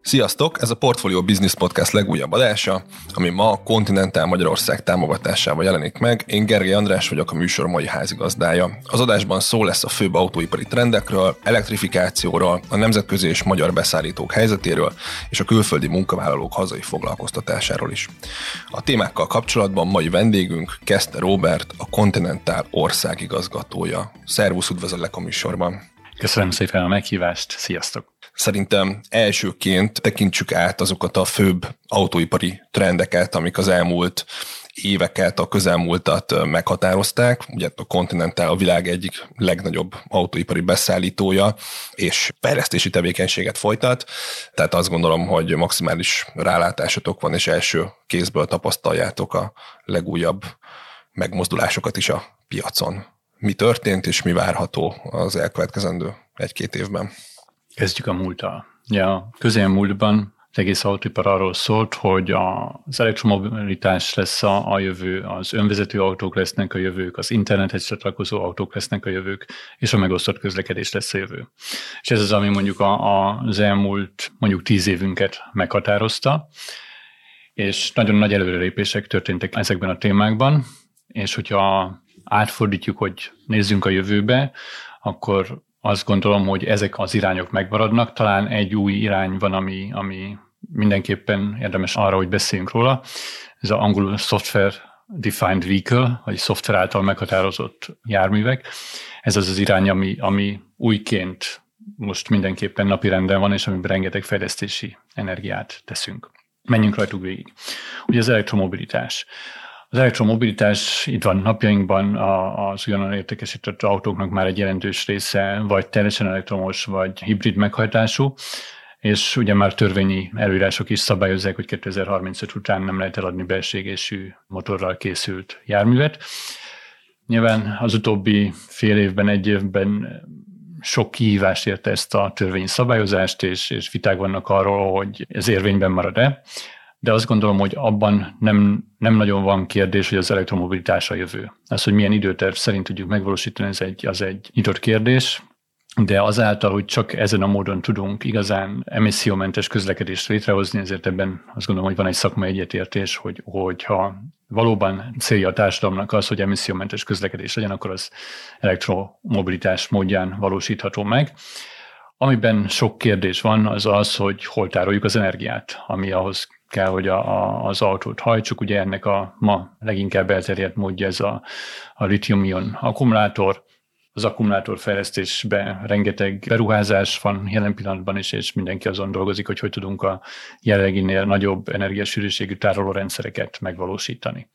Sziasztok! Ez a Portfolio Business Podcast legújabb adása, ami ma a Continental Magyarország támogatásával jelenik meg. Én Gergely András vagyok, a műsor mai házigazdája. Az adásban szó lesz a főbb autóipari trendekről, elektrifikációról, a nemzetközi és magyar beszállítók helyzetéről és a külföldi munkavállalók hazai foglalkoztatásáról is. A témákkal kapcsolatban mai vendégünk Keszte Róbert, a Continental országigazgatója. Szervusz, üdvözöllek a műsorban! Köszönöm szépen a meghívást, sziasztok! Szerintem elsőként tekintsük át azokat a főbb autóipari trendeket, amik az elmúlt éveket, a közelmúltat meghatározták. Ugye a Continental a világ egyik legnagyobb autóipari beszállítója, és fejlesztési tevékenységet folytat, tehát azt gondolom, hogy maximális rálátásotok van, és első kézből tapasztaljátok a legújabb megmozdulásokat is a piacon. Mi történt, és mi várható az elkövetkezendő egy-két évben? Kezdjük a múlttal. Ja, közelmúltban az egész autóipar arról szólt, hogy az elektromobilitás lesz a jövő, az önvezető autók lesznek a jövők, az internethez csatlakozó autók lesznek a jövők, és a megosztott közlekedés lesz a jövő. És ez az, ami mondjuk az elmúlt mondjuk 10 évünket meghatározta, és nagyon nagy előrelépések történtek ezekben a témákban, és hogyha átfordítjuk, hogy nézzünk a jövőbe, akkor azt gondolom, hogy ezek az irányok megmaradnak. Talán egy új irány van, ami mindenképpen érdemes arra, hogy beszéljünk róla. Ez az angolul software defined vehicle, vagy szoftver által meghatározott járművek. Ez az az irány, ami újként most mindenképpen napirenden van, és amiben rengeteg fejlesztési energiát teszünk. Menjünk rajtuk végig. Ugye az elektromobilitás. Az elektromobilitás itt van napjainkban, az ugyanan értékesített autóknak már egy jelentős része vagy teljesen elektromos, vagy hibrid meghajtású, és ugye már törvényi előírások is szabályozzák, hogy 2035 után nem lehet eladni belső égésű motorral készült járművet. Nyilván az utóbbi fél évben, egy évben sok kihívás érte ezt a törvényi szabályozást, és viták vannak arról, hogy ez érvényben marad-e. De azt gondolom, hogy abban nem nagyon van kérdés, hogy az elektromobilitás a jövő. Az, hogy milyen időterv szerint tudjuk megvalósítani, az egy nyitott kérdés, de azáltal, hogy csak ezen a módon tudunk igazán emissziómentes közlekedést létrehozni, ezért ebben azt gondolom, hogy van egy szakmai egyetértés, hogyha valóban célja a társadalomnak az, hogy emissziómentes közlekedés legyen, akkor az elektromobilitás módján valósítható meg. Amiben sok kérdés van, az, hogy hol tároljuk az energiát, ami ahhoz kell, hogy az autót hajtsuk. Ugye ennek a ma leginkább elterjedt módja ez a litium-ion akkumulátor. Az akkumulátorfejlesztésben rengeteg beruházás van jelen pillanatban is, és mindenki azon dolgozik, hogy tudunk a jelenleginél nagyobb energiasűrűségű tárolórendszereket megvalósítani.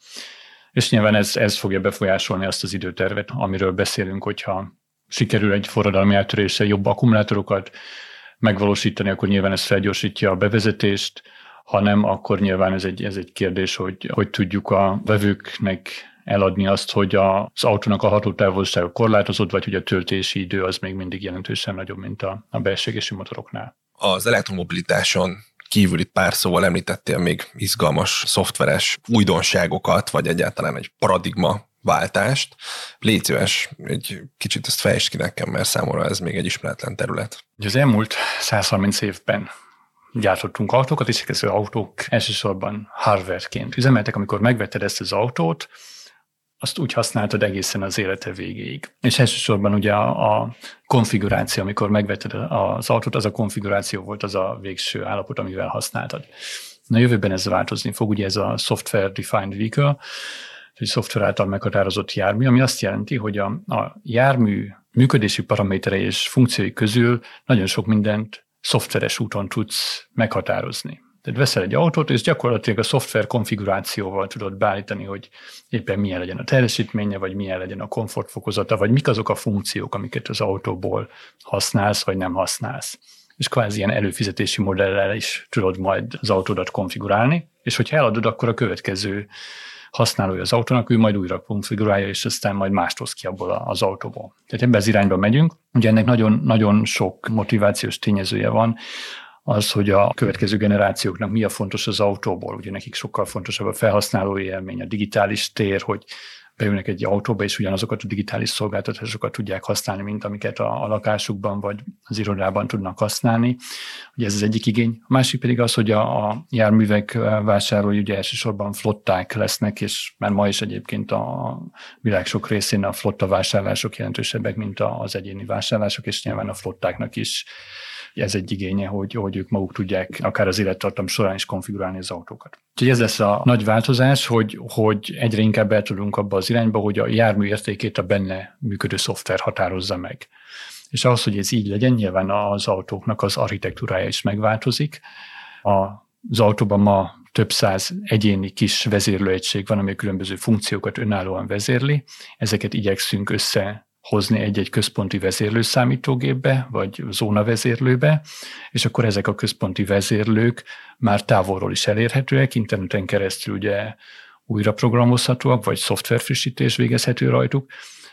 És nyilván ez fogja befolyásolni azt az időtervet, amiről beszélünk, hogyha sikerül egy forradalmi áttöréssel jobb akkumulátorokat megvalósítani, akkor nyilván ez felgyorsítja a bevezetést, ha nem, akkor nyilván ez egy kérdés, hogy tudjuk a vevőknek eladni azt, hogy az autónak a hatótávolsága korlátozott, vagy hogy a töltési idő az még mindig jelentősen nagyobb, mint a belső égésű motoroknál. Az elektromobilitáson kívül itt pár szóval említettél még izgalmas szoftveres újdonságokat, vagy egyáltalán egy paradigmaváltást. Légy szíves, egy kicsit ezt fejtsd ki nekem, mert számomra ez még egy ismeretlen terület. Az elmúlt 130 évben gyártottunk autókat, és ezek az autók elsősorban hardwareként üzemeltek. Amikor megvetted ezt az autót, azt úgy használtad egészen az élete végéig. És elsősorban ugye a konfiguráció, amikor megvetted az autót, az a konfiguráció volt az a végső állapot, amivel használtad. Na jövőben ez változni fog, ugye ez a software defined vehicle, egy szoftver által meghatározott jármű, ami azt jelenti, hogy a jármű működési paraméterei és funkciói közül nagyon sok mindent szoftveres úton tudsz meghatározni. Tehát veszel egy autót, és gyakorlatilag a szoftver konfigurációval tudod beállítani, hogy éppen milyen legyen a teljesítménye, vagy milyen legyen a komfortfokozata, vagy mik azok a funkciók, amiket az autóból használsz, vagy nem használsz. És kvázi ilyen előfizetési modellel is tudod majd az autódat konfigurálni, és hogyha eladod, akkor a következő használója az autónak, ő majd újra konfigurálja, és aztán majd mást hoz ki abból az autóból. Tehát ebben az irányba megyünk. Ugye ennek nagyon sok motivációs tényezője van, az, hogy a következő generációknak mi a fontos az autóból. Ugye nekik sokkal fontosabb a felhasználói élmény, a digitális tér, hogy beülnek egy autóba, és ugyanazokat a digitális szolgáltatásokat tudják használni, mint amiket a lakásukban vagy az irodában tudnak használni. Ugye ez az egyik igény. A másik pedig az, hogy a járművek vásárolói ugye elsősorban flották lesznek, és már ma is egyébként a világ sok részén a flotta vásárlások jelentősebbek, mint az egyéni vásárlások, és nyilván a flottáknak is ez egy igénye, hogy ők maguk tudják akár az élettartam során is konfigurálni az autókat. Úgyhogy ez lesz a nagy változás, hogy egyre inkább el tudunk abba az irányba, hogy a jármű értékét a benne működő szoftver határozza meg. És ahhoz, hogy ez így legyen, nyilván az autóknak az architektúrája is megváltozik. Az autóban ma több száz egyéni kis vezérlőegység van, ami különböző funkciókat önállóan vezérli. Ezeket igyekszünk összehozni egy-egy központi vezérlőszámítógépbe, vagy zónavezérlőbe, és akkor ezek a központi vezérlők már távolról is elérhetőek, interneten keresztül ugye újra programozhatóak, vagy szoftverfrissítés végezhető rajtuk,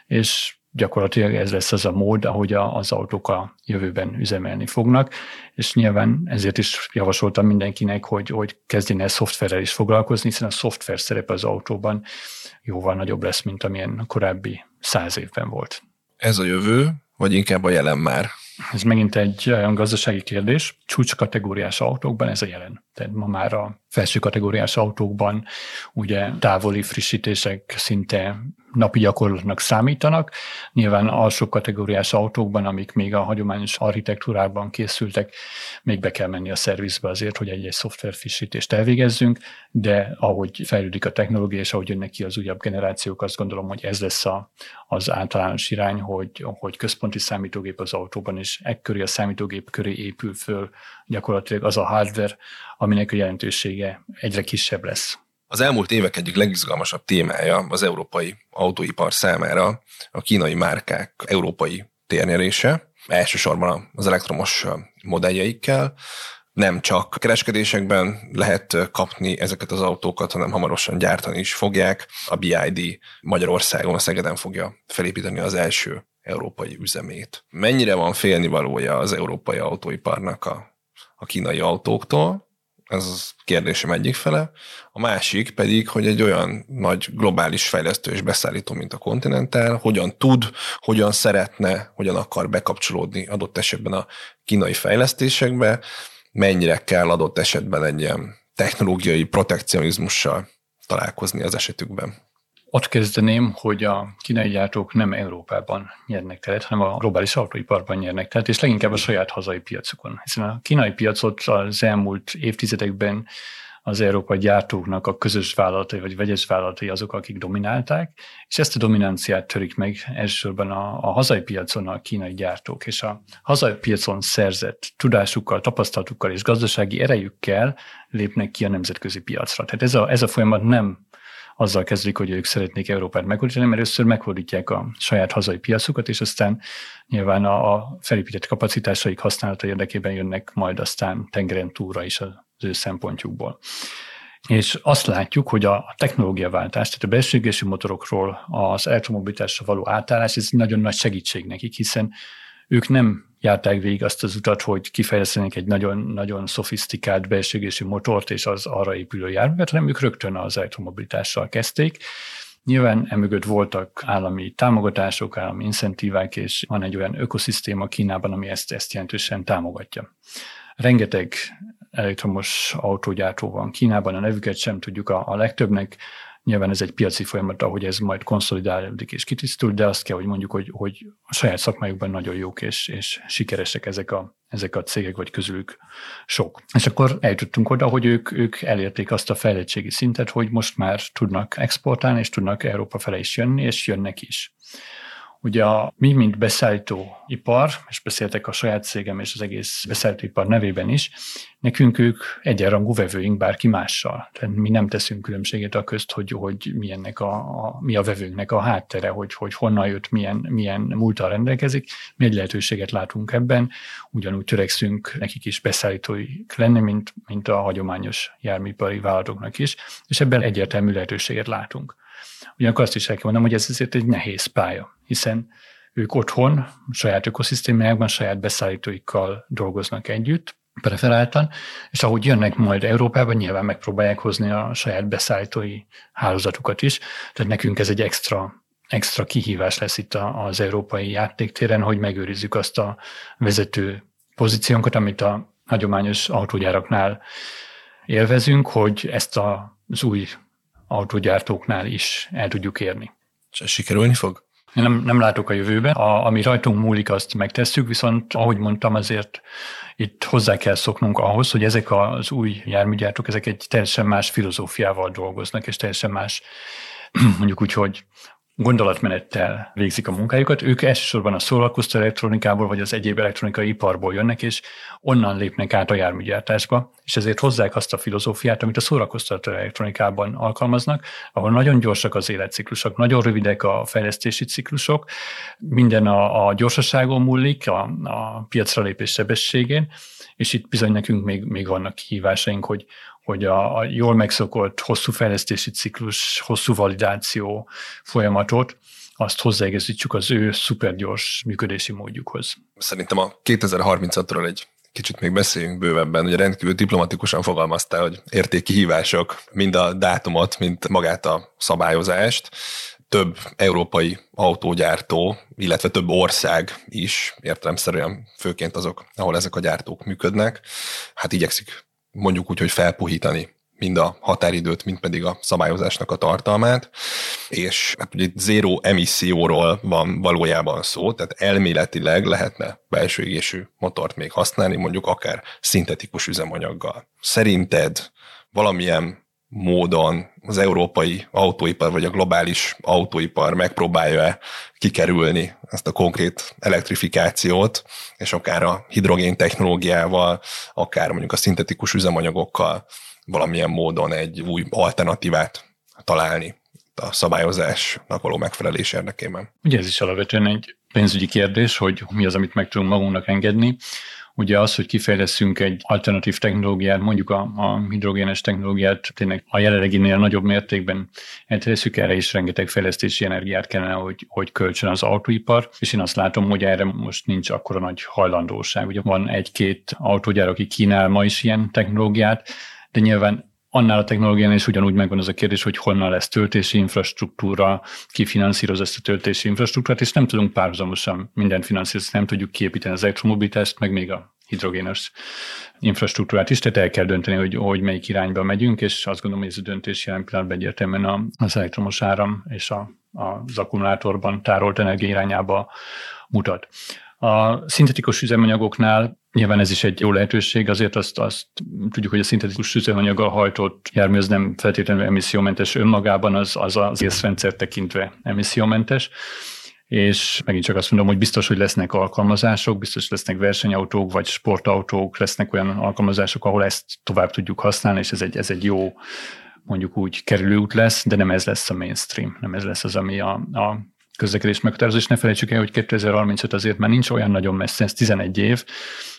és gyakorlatilag ez lesz az a mód, ahogy az autók a jövőben üzemelni fognak, és nyilván ezért is javasoltam mindenkinek, hogy kezdjen el szoftverrel is foglalkozni, hiszen a szoftver szerepe az autóban jóval nagyobb lesz, mint amilyen a korábbi 100 évben volt. Ez a jövő, vagy inkább a jelen már? Ez megint egy olyan gazdasági kérdés. Csúcskategóriás autókban ez a jelen. Tehát ma már a felső kategóriás autókban ugye távoli frissítések szinte napi gyakorlatnak számítanak. Nyilván alsó kategóriás autókban, amik még a hagyományos architektúrában készültek, még be kell menni a szervizbe azért, hogy egy szoftverfrissítést elvégezzünk, de ahogy fejlődik a technológia, és ahogy jönnek ki az újabb generációk, azt gondolom, hogy ez lesz az általános irány, hogy központi számítógép az autóban, és ekköré a számítógép köré épül föl gyakorlatilag az a hardware, aminek a jelentősége egyre kisebb lesz. Az elmúlt évek egyik legizgalmasabb témája az európai autóipar számára a kínai márkák európai térnyerése, elsősorban az elektromos modelljeikkel. Nem csak kereskedésekben lehet kapni ezeket az autókat, hanem hamarosan gyártani is fogják. A BYD Magyarországon, a Szegeden fogja felépíteni az első európai üzemét. Mennyire van félnivalója az európai autóiparnak a kínai autóktól? Ez a kérdésem egyik fele. A másik pedig, hogy egy olyan nagy globális fejlesztő és beszállító, mint a Continental, hogyan tud, hogyan szeretne, hogyan akar bekapcsolódni adott esetben a kínai fejlesztésekbe, mennyire kell adott esetben egy ilyen technológiai protekcionizmussal találkozni az esetükben. Ott kezdeném, hogy a kínai gyártók nem Európában nyernek teret, hanem a globális autóiparban nyernek teret, és leginkább a saját hazai piacokon. Hiszen a kínai piacot az elmúlt évtizedekben az európai gyártóknak a közös vállalatai vagy vegyes vállalatai azok, akik dominálták, és ezt a dominanciát törik meg elsősorban a hazai piacon a kínai gyártók, és a hazai piacon szerzett tudásukkal, tapasztalatukkal és gazdasági erejükkel lépnek ki a nemzetközi piacra. Tehát ez a folyamat nem azzal kezdik, hogy ők szeretnék Európát meghódítani, mert először meghódítják a saját hazai piacukat, és aztán nyilván a felépített kapacitásaik használata érdekében jönnek majd aztán tengeren túlra is az ő szempontjukból. És azt látjuk, hogy a technológiaváltás, tehát a belső égésű motorokról az elektromobilitásra való átállás, ez nagyon nagy segítség nekik, hiszen ők nem járták végig azt az utat, hogy kifejlesztenek egy nagyon-nagyon szofisztikált belső égésű motort és az arra épülő járművet, hanem ők rögtön az elektromobilitással kezdték. Nyilván emögött voltak állami támogatások, állami incentívák, és van egy olyan ökoszisztéma Kínában, ami ezt jelentősen támogatja. Rengeteg elektromos autógyártó van Kínában, a nevüket sem tudjuk a legtöbbnek. Nyilván ez egy piaci folyamat, ahogy ez majd konszolidálódik és kitisztul, de azt kell, hogy mondjuk, hogy a saját szakmájukban nagyon jók és sikeresek ezek a cégek, vagy közülük sok. És akkor eljutottunk oda, hogy ők elérték azt a fejlettségi szintet, hogy most már tudnak exportálni, és tudnak Európa fele is jönni, és jönnek is. Ugye mi, mint beszállítóipar, és beszéltek a saját cégem és az egész beszállítóipar nevében is, nekünk ők egyenrangú vevőink bárki mással. Tehát mi nem teszünk különbséget a közt, hogy mi a vevőnknek a háttere, hogy honnan jött, milyen múltal rendelkezik. Mi egy lehetőséget látunk ebben, ugyanúgy törekszünk nekik is beszállítóik lenni, mint a hagyományos járműipari vállalatoknak is, és ebben egyértelmű lehetőséget látunk. Ugyanakkor azt is el kell mondanom, hogy ez azért egy nehéz pálya, hiszen ők otthon, saját ökoszisztémájában, saját beszállítóikkal dolgoznak együtt, preferáltan, és ahogy jönnek majd Európában, nyilván megpróbálják hozni a saját beszállítói hálózatukat is, tehát nekünk ez egy extra kihívás lesz itt az európai játéktéren, hogy megőrizzük azt a vezető pozíciónkat, amit a hagyományos autógyáraknál élvezünk, hogy ezt az új autógyártóknál is el tudjuk érni. És sikerülni fog? Én nem látok a jövőbe. Ami rajtunk múlik, azt megtesszük, viszont ahogy mondtam, azért itt hozzá kell szoknunk ahhoz, hogy ezek az új járműgyártók, ezek egy teljesen más filozófiával dolgoznak, és teljesen más, mondjuk úgy, hogy gondolatmenettel végzik a munkájukat. Ők elsősorban a szórakoztató elektronikából, vagy az egyéb elektronikai iparból jönnek, és onnan lépnek át a járműgyártásba, és ezért hozzák azt a filozófiát, amit a szórakoztató elektronikában alkalmaznak, ahol nagyon gyorsak az életciklusok, nagyon rövidek a fejlesztési ciklusok, minden a gyorsaságon múlik, a piacra lépés sebességén, és itt bizony nekünk még vannak kihívásaink, hogy a jól megszokott hosszú fejlesztési ciklus, hosszú validáció folyamatot, azt hozzáigazítsuk az ő szupergyors működési módjukhoz. Szerintem a 2030-ról egy kicsit még beszéljünk bővebben, ugye rendkívül diplomatikusan fogalmaztál, hogy értékkihívások, mind a dátumot, mind magát a szabályozást. Több európai autógyártó, illetve több ország is, értelemszerűen főként azok, ahol ezek a gyártók működnek, hát igyekszik mondjuk úgy, hogy felpuhítani mind a határidőt, mind pedig a szabályozásnak a tartalmát, és hát ugye zéró emisszióról van valójában szó, tehát elméletileg lehetne belső égésű motort még használni, mondjuk akár szintetikus üzemanyaggal. Szerinted valamilyen módon az európai autóipar vagy a globális autóipar megpróbálja kikerülni ezt a konkrét elektrifikációt, és akár a hidrogén technológiával, akár mondjuk a szintetikus üzemanyagokkal valamilyen módon egy új alternatívát találni a szabályozásnak való megfelelés érdekében? Ugye ez is alapvetően egy pénzügyi kérdés, hogy mi az, amit meg tudunk magunknak engedni. Ugye az, hogy kifejleszünk egy alternatív technológiát, mondjuk a hidrogénes technológiát, tényleg a jelenleginél nagyobb mértékben elterjesszük, erre is rengeteg fejlesztési energiát kellene, hogy költsön az autóipar, és én azt látom, hogy erre most nincs akkora nagy hajlandóság. Ugye van egy-két autógyár, aki kínál ma is ilyen technológiát, de nyilván annál a technológián is ugyanúgy megvan az a kérdés, hogy honnan lesz töltési infrastruktúra, ki finanszíroz ezt a töltési infrastruktúrát, és nem tudunk párhuzamosan mindent finanszírozni, nem tudjuk kiépíteni az elektromobilitást, meg még a hidrogénes infrastruktúrát is, tehát el kell dönteni, hogy melyik irányba megyünk, és azt gondolom, hogy ez a döntés jelen pillanatban egyértelműen az elektromos áram és az akkumulátorban tárolt energia irányába mutat. A szintetikus üzemanyagoknál nyilván ez is egy jó lehetőség, azért azt tudjuk, hogy a szintetikus üzemanyaggal hajtott jármű az nem feltétlenül emissziómentes önmagában, az észrendszer tekintve emissziómentes, és megint csak azt mondom, hogy biztos, hogy lesznek alkalmazások, biztos lesznek versenyautók vagy sportautók, lesznek olyan alkalmazások, ahol ezt tovább tudjuk használni, és ez egy jó, mondjuk úgy kerülőút lesz, de nem ez lesz a mainstream, nem ez lesz az, ami a közlekedés meghatározó, és ne felejtsük el, hogy 2035 azért már nincs olyan nagyon messze, ez 11 év,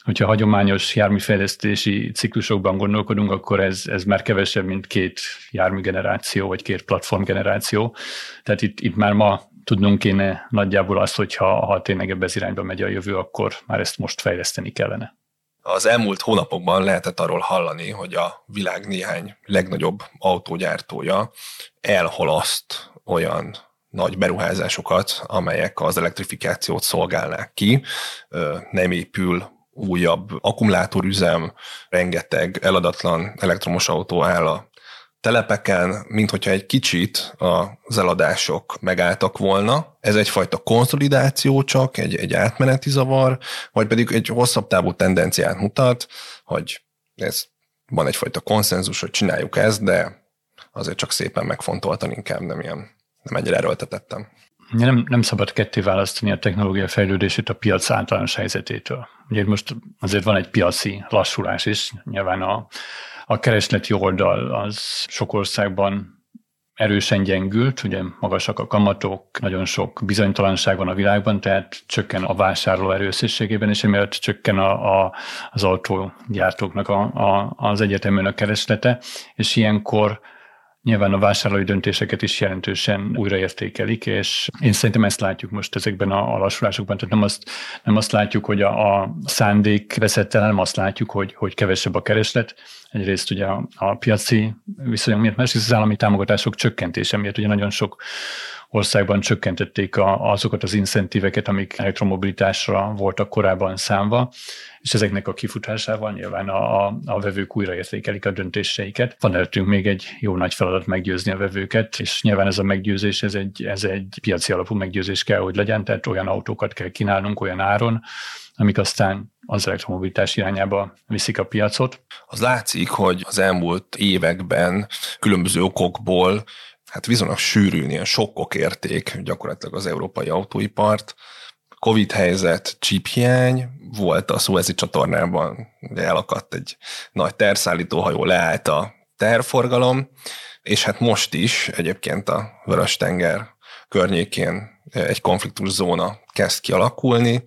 hogyha hagyományos járműfejlesztési ciklusokban gondolkodunk, akkor ez már kevesebb, mint 2 járműgeneráció, vagy 2 platformgeneráció, tehát itt már ma tudnunk kéne nagyjából azt, hogyha tényleg ebbe az irányba megy a jövő, akkor már ezt most fejleszteni kellene. Az elmúlt hónapokban lehetett arról hallani, hogy a világ néhány legnagyobb autógyártója elhalaszt olyan nagy beruházásokat, amelyek az elektrifikációt szolgálnák ki. Nem épül újabb akkumulátorüzem, rengeteg eladatlan elektromos autó áll a telepeken, minthogyha egy kicsit az eladások megálltak volna. Ez egyfajta konszolidáció csak, egy átmeneti zavar, vagy pedig egy hosszabb távú tendenciát mutat, hogy ez van egyfajta konszenzus, hogy csináljuk ezt, de azért csak szépen megfontoltan, inkább nem ennyire erőltetettem. Nem szabad ketté választani a technológia fejlődését a piac általános helyzetétől. Ugye most azért van egy piaci lassulás is, nyilván a keresleti oldal az sok országban erősen gyengült, ugye magasak a kamatok, nagyon sok bizonytalanság van a világban, tehát csökken a vásárlóerő összességében, és emiatt csökken az autógyártóknak az egyeteműen a kereslete, és ilyenkor Nyilván a vásárlói döntéseket is jelentősen újraértékelik, és én szerintem ezt látjuk most ezekben a lassulásokban. Tehát nem azt látjuk, hogy a szándék veszett el, hanem azt látjuk, hogy kevesebb a kereslet. Egyrészt ugye a piaci viszonyok miatt, másrészt az állami támogatások csökkentése miatt, ugye nagyon sok országban csökkentették azokat az incentíveket, amik elektromobilitásra voltak korábban számva, és ezeknek a kifutásával nyilván a vevők újraértékelik a döntéseiket. Van előttünk még egy jó nagy feladat meggyőzni a vevőket, és nyilván ez a meggyőzés, ez egy piaci alapú meggyőzés kell, hogy legyen, tehát olyan autókat kell kínálnunk olyan áron, amik aztán az elektromobilitás irányába viszik a piacot. Az látszik, hogy az elmúlt években különböző okokból viszonylag sűrűn ilyen sokkok érték gyakorlatilag az európai autóipart. Covid helyzet, csíphiány, volt a Suezi csatornában, ugye elakadt egy nagy terszállítóhajó, leállt a terforgalom, és most is egyébként a Vörös-tenger környékén egy konfliktuszóna kezd kialakulni,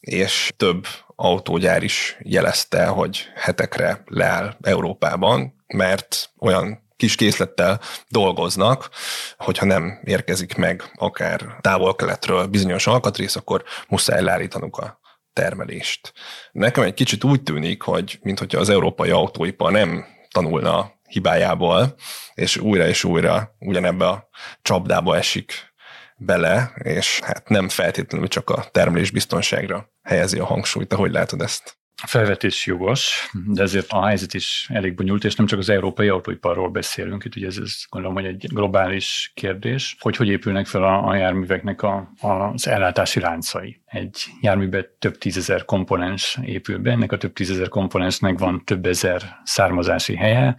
és több autógyár is jelezte, hogy hetekre leáll Európában, mert olyan kis készlettel dolgoznak, hogyha nem érkezik meg akár távol-keletről bizonyos alkatrész, akkor muszáj leállítanunk a termelést. Nekem egy kicsit úgy tűnik, hogy mintha az európai autóipar nem tanulna a hibájából, és újra ugyanebbe a csapdába esik bele, és nem feltétlenül csak a termelésbiztonságra helyezi a hangsúlyt, ahogy látod ezt. A felvetés jogos, de ezért a helyzet is elég bonyolult, és nem csak az európai autóiparról beszélünk, itt ugye ez gondolom, hogy egy globális kérdés, hogy épülnek fel a járműveknek az ellátási láncai. Egy járműben több tízezer komponens épül be, ennek a több tízezer komponensnek van több ezer származási helye,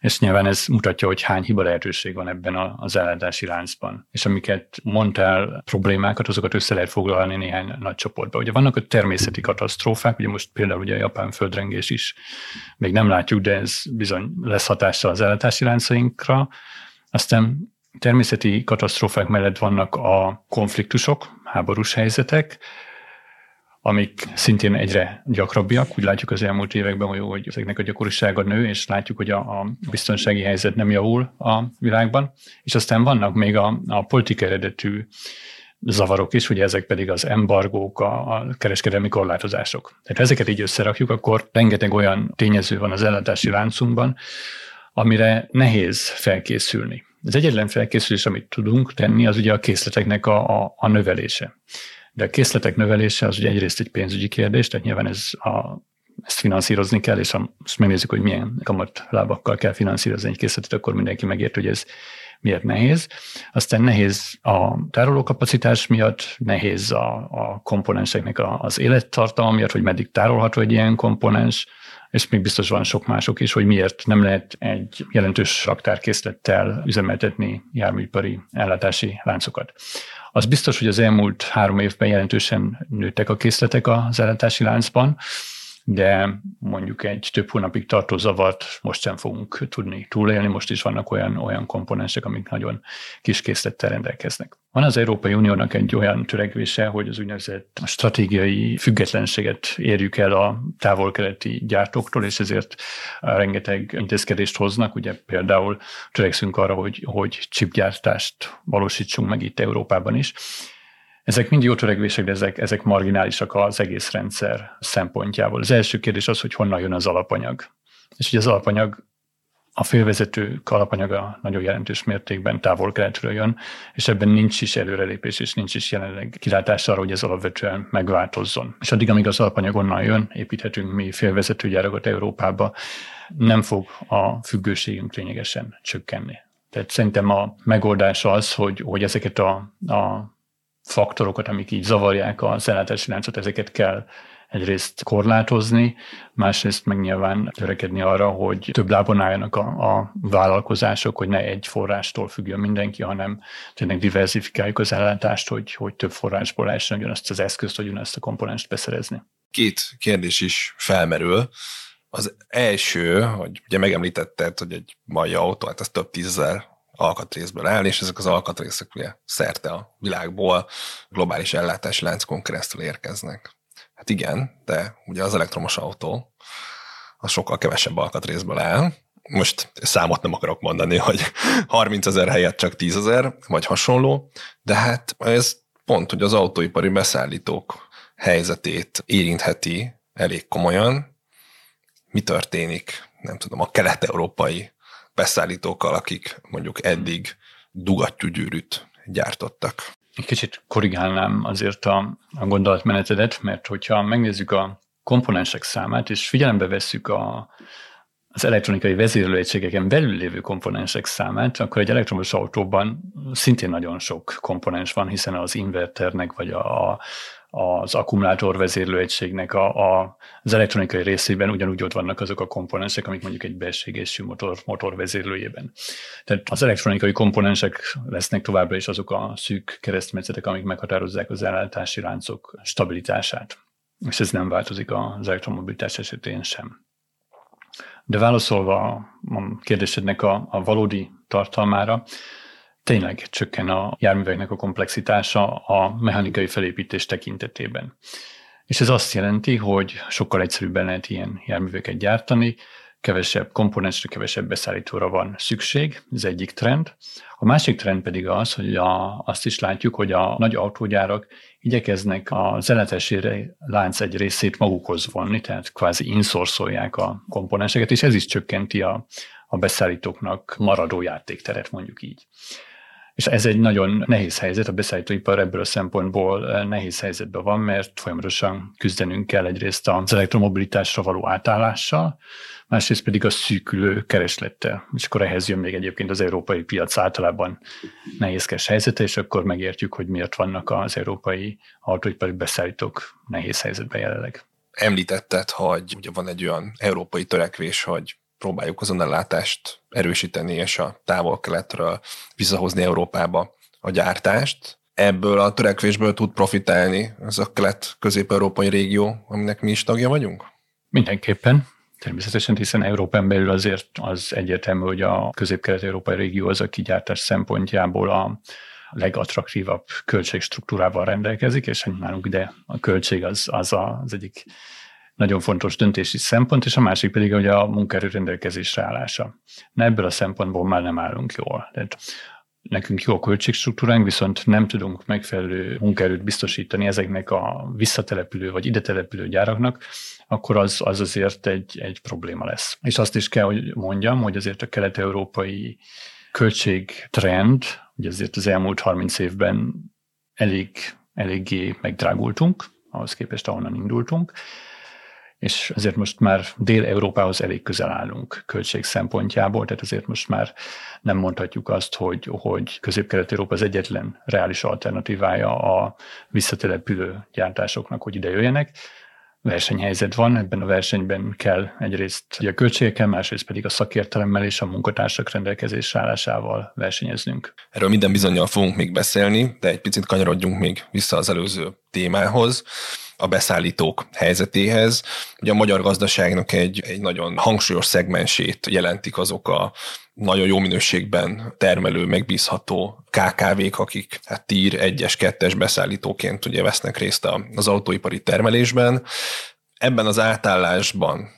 és nyilván ez mutatja, hogy hány hiba lehetőség van ebben az ellátási láncban. És amiket mondtál problémákat, azokat össze lehet foglalni néhány nagy csoportba. Ugye vannak a természeti katasztrófák, ugye most például ugye a japán földrengés is még nem látjuk, de ez bizony lesz hatással az ellátási láncainkra. Aztán természeti katasztrófák mellett vannak a konfliktusok, háborús helyzetek, amik szintén egyre gyakrabbiak. Úgy látjuk az elmúlt években, hogy ezeknek a gyakorisága nő, és látjuk, hogy a biztonsági helyzet nem javul a világban. És aztán vannak még a politika eredetű zavarok is, ugye ezek pedig az embargók, a kereskedelmi korlátozások. Tehát ha ezeket így összerakjuk, akkor rengeteg olyan tényező van az ellátási láncunkban, amire nehéz felkészülni. Az egyetlen felkészülés, amit tudunk tenni, az ugye a készleteknek a növelése. De a készletek növelése az ugye egyrészt egy pénzügyi kérdés, tehát nyilván ezt finanszírozni kell, és ha megnézzük, hogy milyen kamatlábakkal kell finanszírozni egy készletet, akkor mindenki megért, hogy ez miért nehéz. Aztán nehéz a tárolókapacitás miatt, nehéz a komponenseknek az élettartama miatt, hogy meddig tárolható egy ilyen komponens, és még biztos van sok mások is, hogy miért nem lehet egy jelentős raktárkészlettel üzemeltetni járműipari ellátási láncokat. Az biztos, hogy az elmúlt 3 évben jelentősen nőttek a készletek az ellátási láncban, de mondjuk egy több hónapig tartó zavart most sem fogunk tudni túlélni, most is vannak olyan komponensek, amik nagyon kis készlettel rendelkeznek. Van az Európai Uniónak egy olyan törekvése, hogy az úgynevezett stratégiai függetlenséget érjük el a távol-keleti gyártóktól, és ezért rengeteg intézkedést hoznak, ugye például törekszünk arra, hogy chipgyártást valósítsunk meg itt Európában is. Ezek mind jó törekvések, de ezek marginálisak az egész rendszer szempontjából. Az első kérdés az, hogy honnan jön az alapanyag. És ugye az alapanyag, a félvezetők alapanyaga nagyon jelentős mértékben távol-keletről jön, és ebben nincs is előrelépés, és nincs is jelenleg kilátás arra, hogy ez alapvetően megváltozzon. És addig, amíg az alapanyag onnan jön, építhetünk mi félvezetőgyárakat Európába, nem fog a függőségünk lényegesen csökkenni. Tehát szerintem a megoldás az, hogy ezeket a faktorokat, amik így zavarják az ellátási láncot, ezeket kell egyrészt korlátozni, másrészt meg nyilván törekedni arra, hogy több lábon álljanak a vállalkozások, hogy ne egy forrástól függjön mindenki, hanem tényleg diverzifikáljuk az ellátást, hogy több forrásból lehessen ugyanazt az eszközt, vagy ugyanazt a komponenst beszerezni. 2 kérdés is felmerül. Az első, hogy ugye megemlítetted, hogy egy mai autó, hát az több tízezer alkatrészből áll, és ezek az alkatrészek ugye szerte a világból globális ellátási láncon keresztül érkeznek. Hát igen, de ugye az elektromos autó az sokkal kevesebb alkatrészből áll, most számot nem akarok mondani, hogy 30 000 helyett csak 10 000, vagy hasonló, de hát ez pont, hogy az autóipari beszállítók helyzetét érintheti elég komolyan. Mi történik, nem tudom, a kelet-európai beszállítókkal, akik mondjuk eddig dugattyúgyűrűt gyártottak? Kicsit korrigálnám azért a gondolatmenetedet, mert hogyha megnézzük a komponensek számát, és figyelembe vesszük az elektronikai vezérlőegységeken belül lévő komponensek számát, akkor egy elektromos autóban szintén nagyon sok komponens van, hiszen az inverternek, vagy az akkumulátor vezérlőegységnek az elektronikai részében ugyanúgy ott vannak azok a komponensek, amik mondjuk egy belségésű motor vezérlőjében. Tehát az elektronikai komponensek lesznek továbbra is azok a szűk keresztmetszetek, amik meghatározzák az ellátási láncok stabilitását. És ez nem változik az elektromobilitás esetén sem. De válaszolva a kérdésednek a valódi tartalmára, tényleg csökken a járműveknek a komplexitása a mechanikai felépítés tekintetében. És ez azt jelenti, hogy sokkal egyszerűbben lehet ilyen járműveket gyártani, kevesebb komponensre, kevesebb beszállítóra van szükség, ez egyik trend. A másik trend pedig az, hogy azt is látjuk, hogy a nagy autógyárak igyekeznek az ellátási lánc egy részét magukhoz vonni, tehát kvázi inszorszolják a komponenseket, és ez is csökkenti a beszállítóknak maradó játékteret, mondjuk így. És ez egy nagyon nehéz helyzet, a beszállítóipar ebből a szempontból nehéz helyzetben van, mert folyamatosan küzdenünk kell egyrészt az elektromobilitásra való átállással, másrészt pedig a szűkülő kereslettel. És akkor ehhez jön még egyébként az európai piac általában nehézkes helyzete, és akkor megértjük, hogy miért vannak az európai autóipari beszállítók nehéz helyzetben jelenleg. Említetted, hogy ugye van egy olyan európai törekvés, hogy próbáljuk azon ellátást erősíteni, és a távol-keletről visszahozni Európába a gyártást. Ebből a törekvésből tud profitálni ez a kelet-közép-európai régió, aminek mi is tagja vagyunk? Mindenképpen. Természetesen, hiszen Európán belül azért az egyértelmű, hogy a közép-kelet-európai régió az a kigyártás szempontjából a legattraktívabb költségstruktúrával rendelkezik, és nálunk ide a költség az egyik nagyon fontos döntési szempont, és a másik pedig hogy a munkaerő rendelkezésre állása. Na, ebből a szempontból már nem állunk jól. Tehát nekünk jó a költségstruktúránk, viszont nem tudunk megfelelő munkaerőt biztosítani ezeknek a visszatelepülő vagy ide települő gyáraknak, akkor az azért egy probléma lesz. És azt is kell, hogy mondjam, hogy azért a kelet-európai költségtrend, ugye azért az elmúlt 30 évben eléggé megdrágultunk, ahhoz képest ahonnan indultunk, és azért most már Dél-Európához elég közel állunk költség szempontjából, tehát azért most már nem mondhatjuk azt, hogy Közép-Kelet-Európa az egyetlen reális alternatívája a visszatelepülő gyártásoknak, hogy ide jöjjenek. Versenyhelyzet van, ebben a versenyben kell egyrészt a költségekkel, másrészt pedig a szakértelemmel és a munkatársak rendelkezésre állásával versenyeznünk. Erről minden bizonnyal fogunk még beszélni, de egy picit kanyarodjunk még vissza az előző témához, a beszállítók helyzetéhez. Ugye a magyar gazdaságnak egy nagyon hangsúlyos szegmensét jelentik azok a nagyon jó minőségben termelő, megbízható KKV-k, akik hát tier 1-es, 2-es beszállítóként ugye vesznek részt az autóipari termelésben. Ebben az átállásban,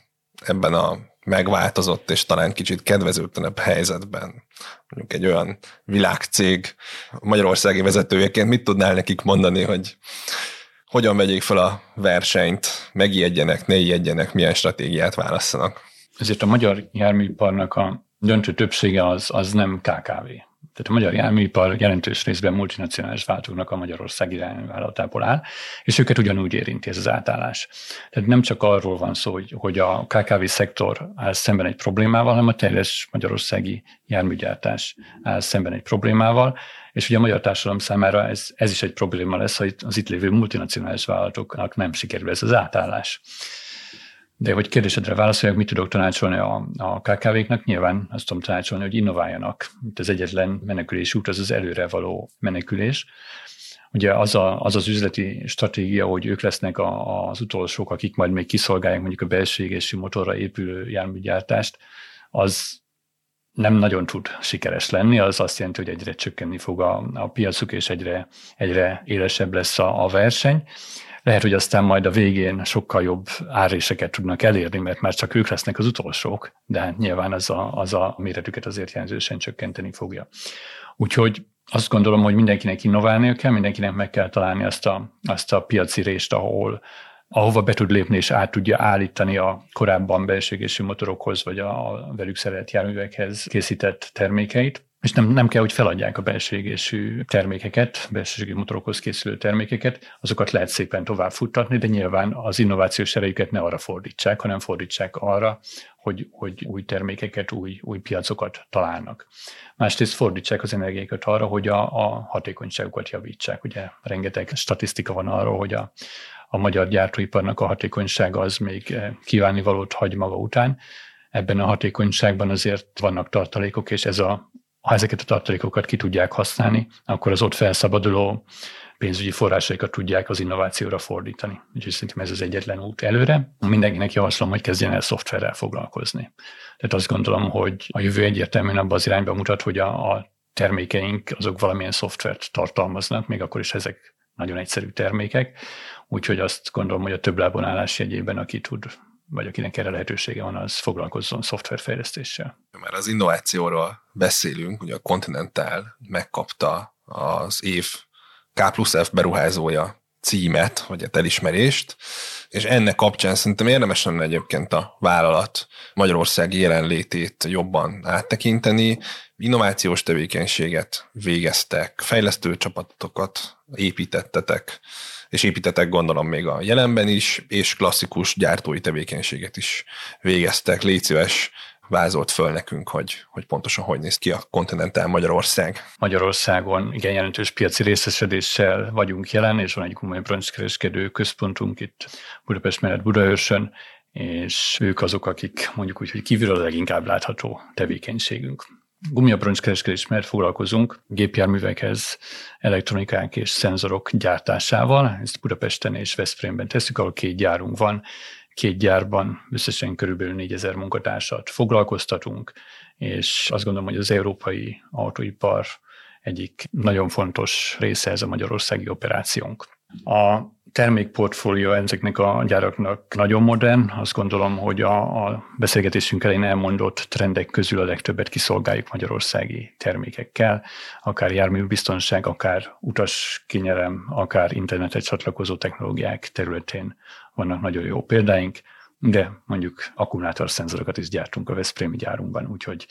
ebben a megváltozott és talán kicsit kedvezőtlenebb helyzetben, mondjuk egy olyan világcég magyarországi vezetőjeként mit tudnál nekik mondani, hogy hogyan vegyék fel a versenyt, megijedjenek, ne ijedjenek, milyen stratégiát válasszanak? Ezért a magyar járműiparnak a döntő többsége az nem KKV. Tehát a magyar járműipar jelentős részben multinacionális váltóknak a Magyarország irányvállalatából áll, és őket ugyanúgy érinti ez az átállás. Tehát nem csak arról van szó, hogy a KKV szektor áll szemben egy problémával, hanem a teljes magyarországi járműgyártás áll szemben egy problémával, és ugye a magyar társadalom számára ez is egy probléma lesz, hogy az itt lévő multinacionális vállalatoknak nem sikerül ez az átállás. De hogy kérdésedre válaszoljak, mit tudok tanácsolni a KKV-knak? Nyilván azt tudom tanácsolni, hogy innováljanak. Itt az egyetlen menekülés út az előre való menekülés. Ugye az üzleti stratégia, hogy ők lesznek az utolsók, akik majd még kiszolgálják mondjuk a belségésű motorra épülő járműgyártást, az nem nagyon tud sikeres lenni, az azt jelenti, hogy egyre csökkenni fog a piacuk, és egyre élesebb lesz a verseny. Lehet, hogy aztán majd a végén sokkal jobb árréseket tudnak elérni, mert már csak ők lesznek az utolsók, de nyilván az a méretüket azért jelentősen csökkenteni fogja. Úgyhogy azt gondolom, hogy mindenkinek innoválnia kell, mindenkinek meg kell találni azt a piaci részt, ahova be tud lépni és át tudja állítani a korábban belségésű motorokhoz, vagy a velük szerelt járművekhez készített termékeit. És nem kell, hogy feladják a belségésű termékeket, belségésű motorokhoz készülő termékeket, azokat lehet szépen tovább futtatni, de nyilván az innovációs erejüket ne arra fordítsák, hanem fordítsák arra, hogy új termékeket, új piacokat találnak. Másrészt fordítsák az energiákat arra, hogy a hatékonyságukat javítsák. Ugye rengeteg statisztika van arról, hogy a magyar gyártóiparnak a hatékonysága az még kívánnivalót hagy maga után. Ebben a hatékonyságban azért vannak tartalékok, és ha ezeket a tartalékokat ki tudják használni, akkor az ott felszabaduló pénzügyi forrásaikat tudják az innovációra fordítani. Úgyhogy szerintem ez az egyetlen út előre. Mindenkinek javaslom, hogy kezdjen el szoftverrel foglalkozni. Tehát azt gondolom, hogy a jövő egyértelműen abban az irányba mutat, hogy a termékeink azok valamilyen szoftvert tartalmaznak, még akkor is ezek nagyon egyszerű termékek. Úgyhogy azt gondolom, hogy a több lábon állás jegyében, aki tud, vagy akinek erre lehetősége van, az foglalkozzon szoftverfejlesztéssel. Már az innovációról beszélünk, ugye a Continental megkapta az év K+F beruházója címet, vagy elismerést, és ennek kapcsán szerintem érdemes lenne egyébként a vállalat magyarországi jelenlétét jobban áttekinteni. Innovációs tevékenységet végeztek, fejlesztő csapatokat építettetek, és építetek gondolom még a jelenben is, és klasszikus gyártói tevékenységet is végeztek. Légy szíves, vázolt föl nekünk, hogy pontosan hogy néz ki a Continental Magyarország. Magyarországon igen jelentős piaci részesedéssel vagyunk jelen, és van egy komoly brancskereskedő központunk itt Budapest mellett Budaörsön, és ők azok, akik mondjuk úgy, hogy kívülről leginkább látható tevékenységünk. Gumiabroncskereskedés mellett foglalkozunk gépjárművekhez, elektronikák és szenzorok gyártásával. Ezt Budapesten és Veszprémben tesszük, ahol 2 gyárunk van. 2 gyárban összesen körülbelül 4000 munkatársat foglalkoztatunk, és azt gondolom, hogy az európai autóipar egyik nagyon fontos része ez a magyarországi operációnk. A termékportfólió ezeknek a gyáraknak nagyon modern. Azt gondolom, hogy a beszélgetésünk elején elmondott trendek közül a legtöbbet kiszolgáljuk magyarországi termékekkel, akár járműbiztonság, akár utaskényelem, akár internetre csatlakozó technológiák területén vannak nagyon jó példáink, de mondjuk akkumulátorszenzorokat is gyártunk a veszprémi gyárunkban, úgyhogy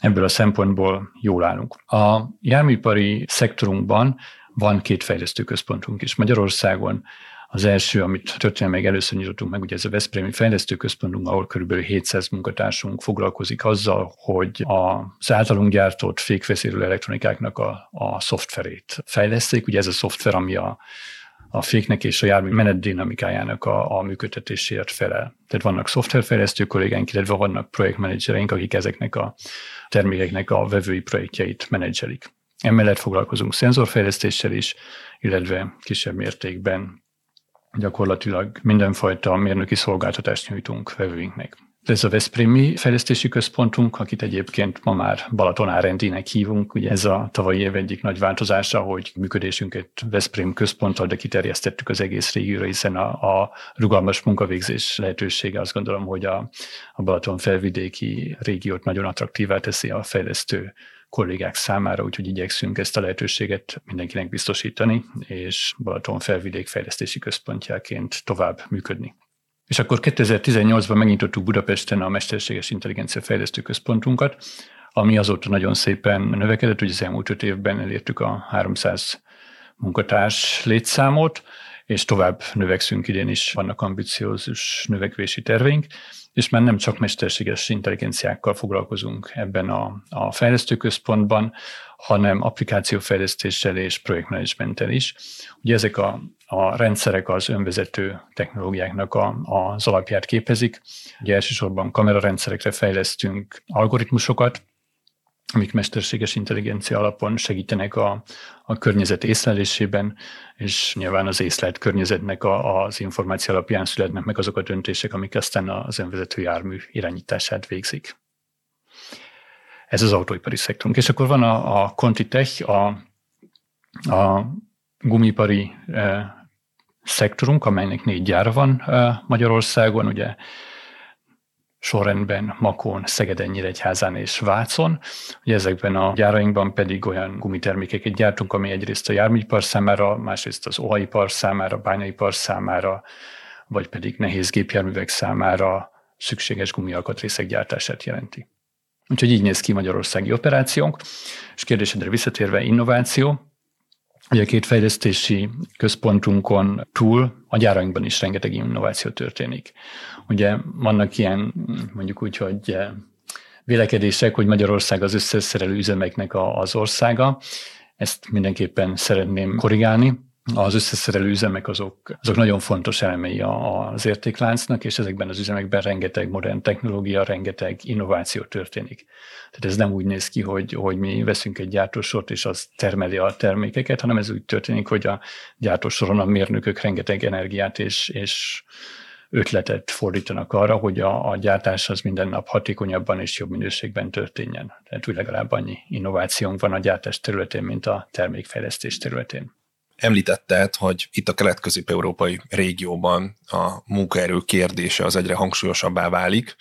ebből a szempontból jól állunk. A járműipari szektorunkban van 2 fejlesztőközpontunk is Magyarországon. Az első, amit történelme még először nyitottunk meg, ugye ez a veszprémi fejlesztőközpontunk, ahol körülbelül 700 munkatársunk foglalkozik azzal, hogy az általunk gyártott fékvezérlő elektronikáknak a szoftverét fejleszték. Ugye ez a szoftver, ami a féknek és a jármű menet dinamikájának a működtetéséért felel. Tehát vannak szoftverfejlesztő kollégáink, illetve vannak projektmenedzsereink, akik ezeknek a termékeknek a vevői projektjeit menedzselik. Emellett foglalkozunk szenzorfejlesztéssel is, illetve kisebb mértékben gyakorlatilag mindenfajta mérnöki szolgáltatást nyújtunk vevőinknek. Ez a veszprémi fejlesztési központunk, akit egyébként ma már Balaton-Árendének hívunk. Ugye ez a tavalyi év egyik nagy változása, hogy működésünket Veszprém központtal, de kiterjesztettük az egész régióra, hiszen a rugalmas munkavégzés lehetősége azt gondolom, hogy a Balaton felvidéki régiót nagyon attraktívá teszi a fejlesztő kollégák számára, úgyhogy igyekszünk ezt a lehetőséget mindenkinek biztosítani, és Balaton Felvidék fejlesztési központjáként tovább működni. És akkor 2018-ban megnyitottuk Budapesten a mesterséges intelligencia fejlesztő központunkat, ami azóta nagyon szépen növekedett, hogy az elmúlt 5 évben elértük a 300 munkatárs létszámot, és tovább növekszünk, idén is vannak ambiciózus növekvési terveink, és már nem csak mesterséges intelligenciákkal foglalkozunk ebben a fejlesztőközpontban, hanem applikációfejlesztéssel és projektmenedzsmenttel is. Ugye ezek a rendszerek az önvezető technológiáknak az alapját képezik. Ugye elsősorban kamerarendszerekre fejlesztünk algoritmusokat, amik mesterséges intelligencia alapon segítenek a környezet észlelésében, és nyilván az észlelt környezetnek az információ alapján születnek meg azok a döntések, amik aztán az önvezető jármű irányítását végzik. Ez az autóipari szektorunk. És akkor van a ContiTech, a gumipari szektorunk, amelynek 4 gyára van Magyarországon, ugye sorrendben Makón, Szegeden, Nyíregyházán és Vácon. Ugye ezekben a gyárainkban pedig olyan gumitermékeket gyártunk, ami egyrészt a járműipar számára, másrészt az olajipar számára, bányaipar számára, vagy pedig nehéz gépjárművek számára szükséges gumialkatrészek gyártását jelenti. Úgyhogy így néz ki magyarországi operációnk, és kérdésedre visszatérve innováció. Ugye a 2 fejlesztési központunkon túl a gyárainkban is rengeteg innováció történik. Ugye vannak ilyen, mondjuk úgy, hogy vélekedések, hogy Magyarország az összeszerelő üzemeknek az országa. Ezt mindenképpen szeretném korrigálni. Az összeszerelő üzemek azok nagyon fontos elemei az értékláncnak, és ezekben az üzemekben rengeteg modern technológia, rengeteg innováció történik. Tehát ez nem úgy néz ki, hogy mi veszünk egy gyártósort, és az termeli a termékeket, hanem ez úgy történik, hogy a gyártósoron a mérnökök rengeteg energiát és ötletet fordítanak arra, hogy a gyártás az minden nap hatékonyabban és jobb minőségben történjen. Tehát úgy legalább annyi innovációnk van a gyártás területén, mint a termékfejlesztés területén. Említetted, hogy itt a kelet-közép-európai régióban a munkaerő kérdése az egyre hangsúlyosabbá válik,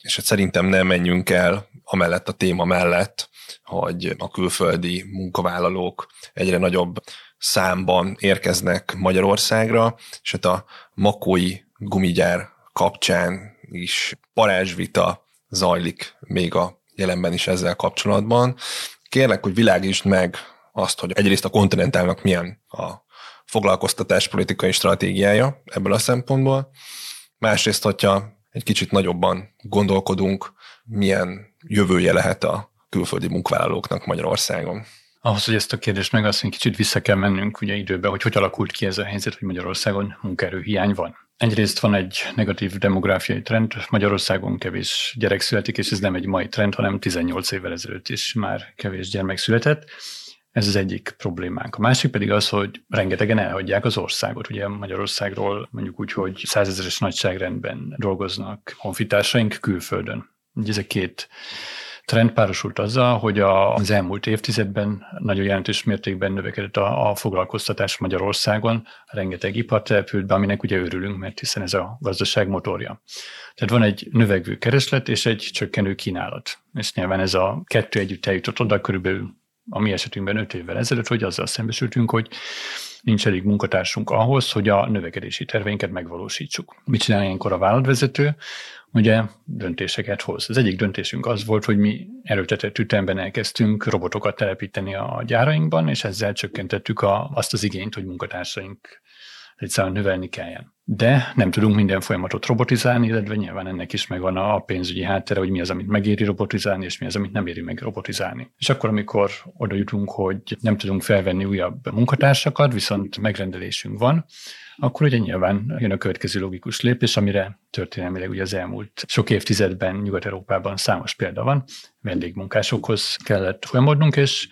és hát szerintem nem menjünk el amellett a téma mellett, hogy a külföldi munkavállalók egyre nagyobb számban érkeznek Magyarországra, és hát a makói gumigyár kapcsán is parázsvita zajlik még a jelenben is ezzel kapcsolatban. Kérlek, hogy világítsd meg azt, hogy egyrészt a Continentalnak milyen a foglalkoztatáspolitikai stratégiája ebből a szempontból, másrészt, hogyha egy kicsit nagyobban gondolkodunk, milyen jövője lehet a külföldi munkavállalóknak Magyarországon. Ahhoz, hogy ezt a kérdést megválaszoljuk, kicsit vissza kell mennünk ugye időbe, hogy alakult ki ez a helyzet, hogy Magyarországon munkaerőhiány van. Egyrészt van egy negatív demográfiai trend, Magyarországon kevés gyerek születik, és ez nem egy mai trend, hanem 18 évvel ezelőtt is már kevés gyermek született. Ez az egyik problémánk. A másik pedig az, hogy rengetegen elhagyják az országot. Ugye Magyarországról mondjuk úgy, hogy 100 000-es nagyságrendben dolgoznak honfitársaink külföldön. Ugye ez a 2 trend párosult azzal, hogy az elmúlt évtizedben nagyon jelentős mértékben növekedett a foglalkoztatás Magyarországon, rengeteg ipar települt be, aminek ugye örülünk, mert hiszen ez a gazdaság motorja. Tehát van egy növekvő kereslet és egy csökkenő kínálat. És nyilván ez a 2 együtt eljutott oda körülbelül a mi esetünkben 5 évvel ezelőtt, hogy azzal szembesültünk, hogy nincs elég munkatársunk ahhoz, hogy a növekedési terveinket megvalósítsuk. Mit csinál ilyenkor a vállalatvezető? Ugye döntéseket hoz. Az egyik döntésünk az volt, hogy mi erőltetett ütemben elkezdtünk robotokat telepíteni a gyárainkban, és ezzel csökkentettük azt az igényt, hogy munkatársaink egyszerűen növelni kelljen. De nem tudunk minden folyamatot robotizálni, illetve nyilván ennek is megvan a pénzügyi háttere, hogy mi az, amit megéri robotizálni, és mi az, amit nem éri meg robotizálni. És akkor, amikor oda jutunk, hogy nem tudunk felvenni újabb munkatársakat, viszont megrendelésünk van, akkor ugye nyilván jön a következő logikus lépés, amire történelmileg ugye az elmúlt sok évtizedben Nyugat-Európában számos példa van, vendégmunkásokhoz kellett folyamodnunk, és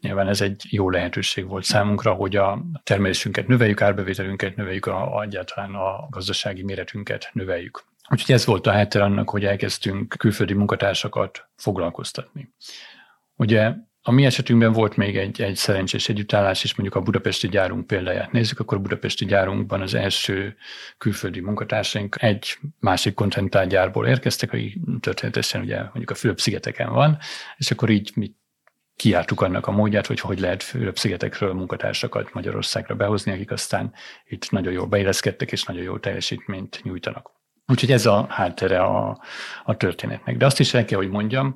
nyilván ez egy jó lehetőség volt számunkra, hogy a termelésünket növeljük, árbevételünket növeljük, egyáltalán a gazdasági méretünket növeljük. Úgyhogy ez volt a háttér annak, hogy elkezdtünk külföldi munkatársakat foglalkoztatni. Ugye a mi esetünkben volt még egy szerencsés együttállás, és mondjuk a budapesti gyárunk példáját nézzük, akkor budapesti gyárunkban az első külföldi munkatársaink egy másik Continental gyárból érkeztek, akik történetesen ugye mondjuk a Fülöp-szigeteken van, és akkor így mi kijártuk annak a módját, hogy lehet Fülöp-szigetekről munkatársakat Magyarországra behozni, akik aztán itt nagyon jól beilleszkedtek, és nagyon jó teljesítményt nyújtanak. Úgyhogy ez a háttere a történetnek. De azt is el kell, hogy mondjam,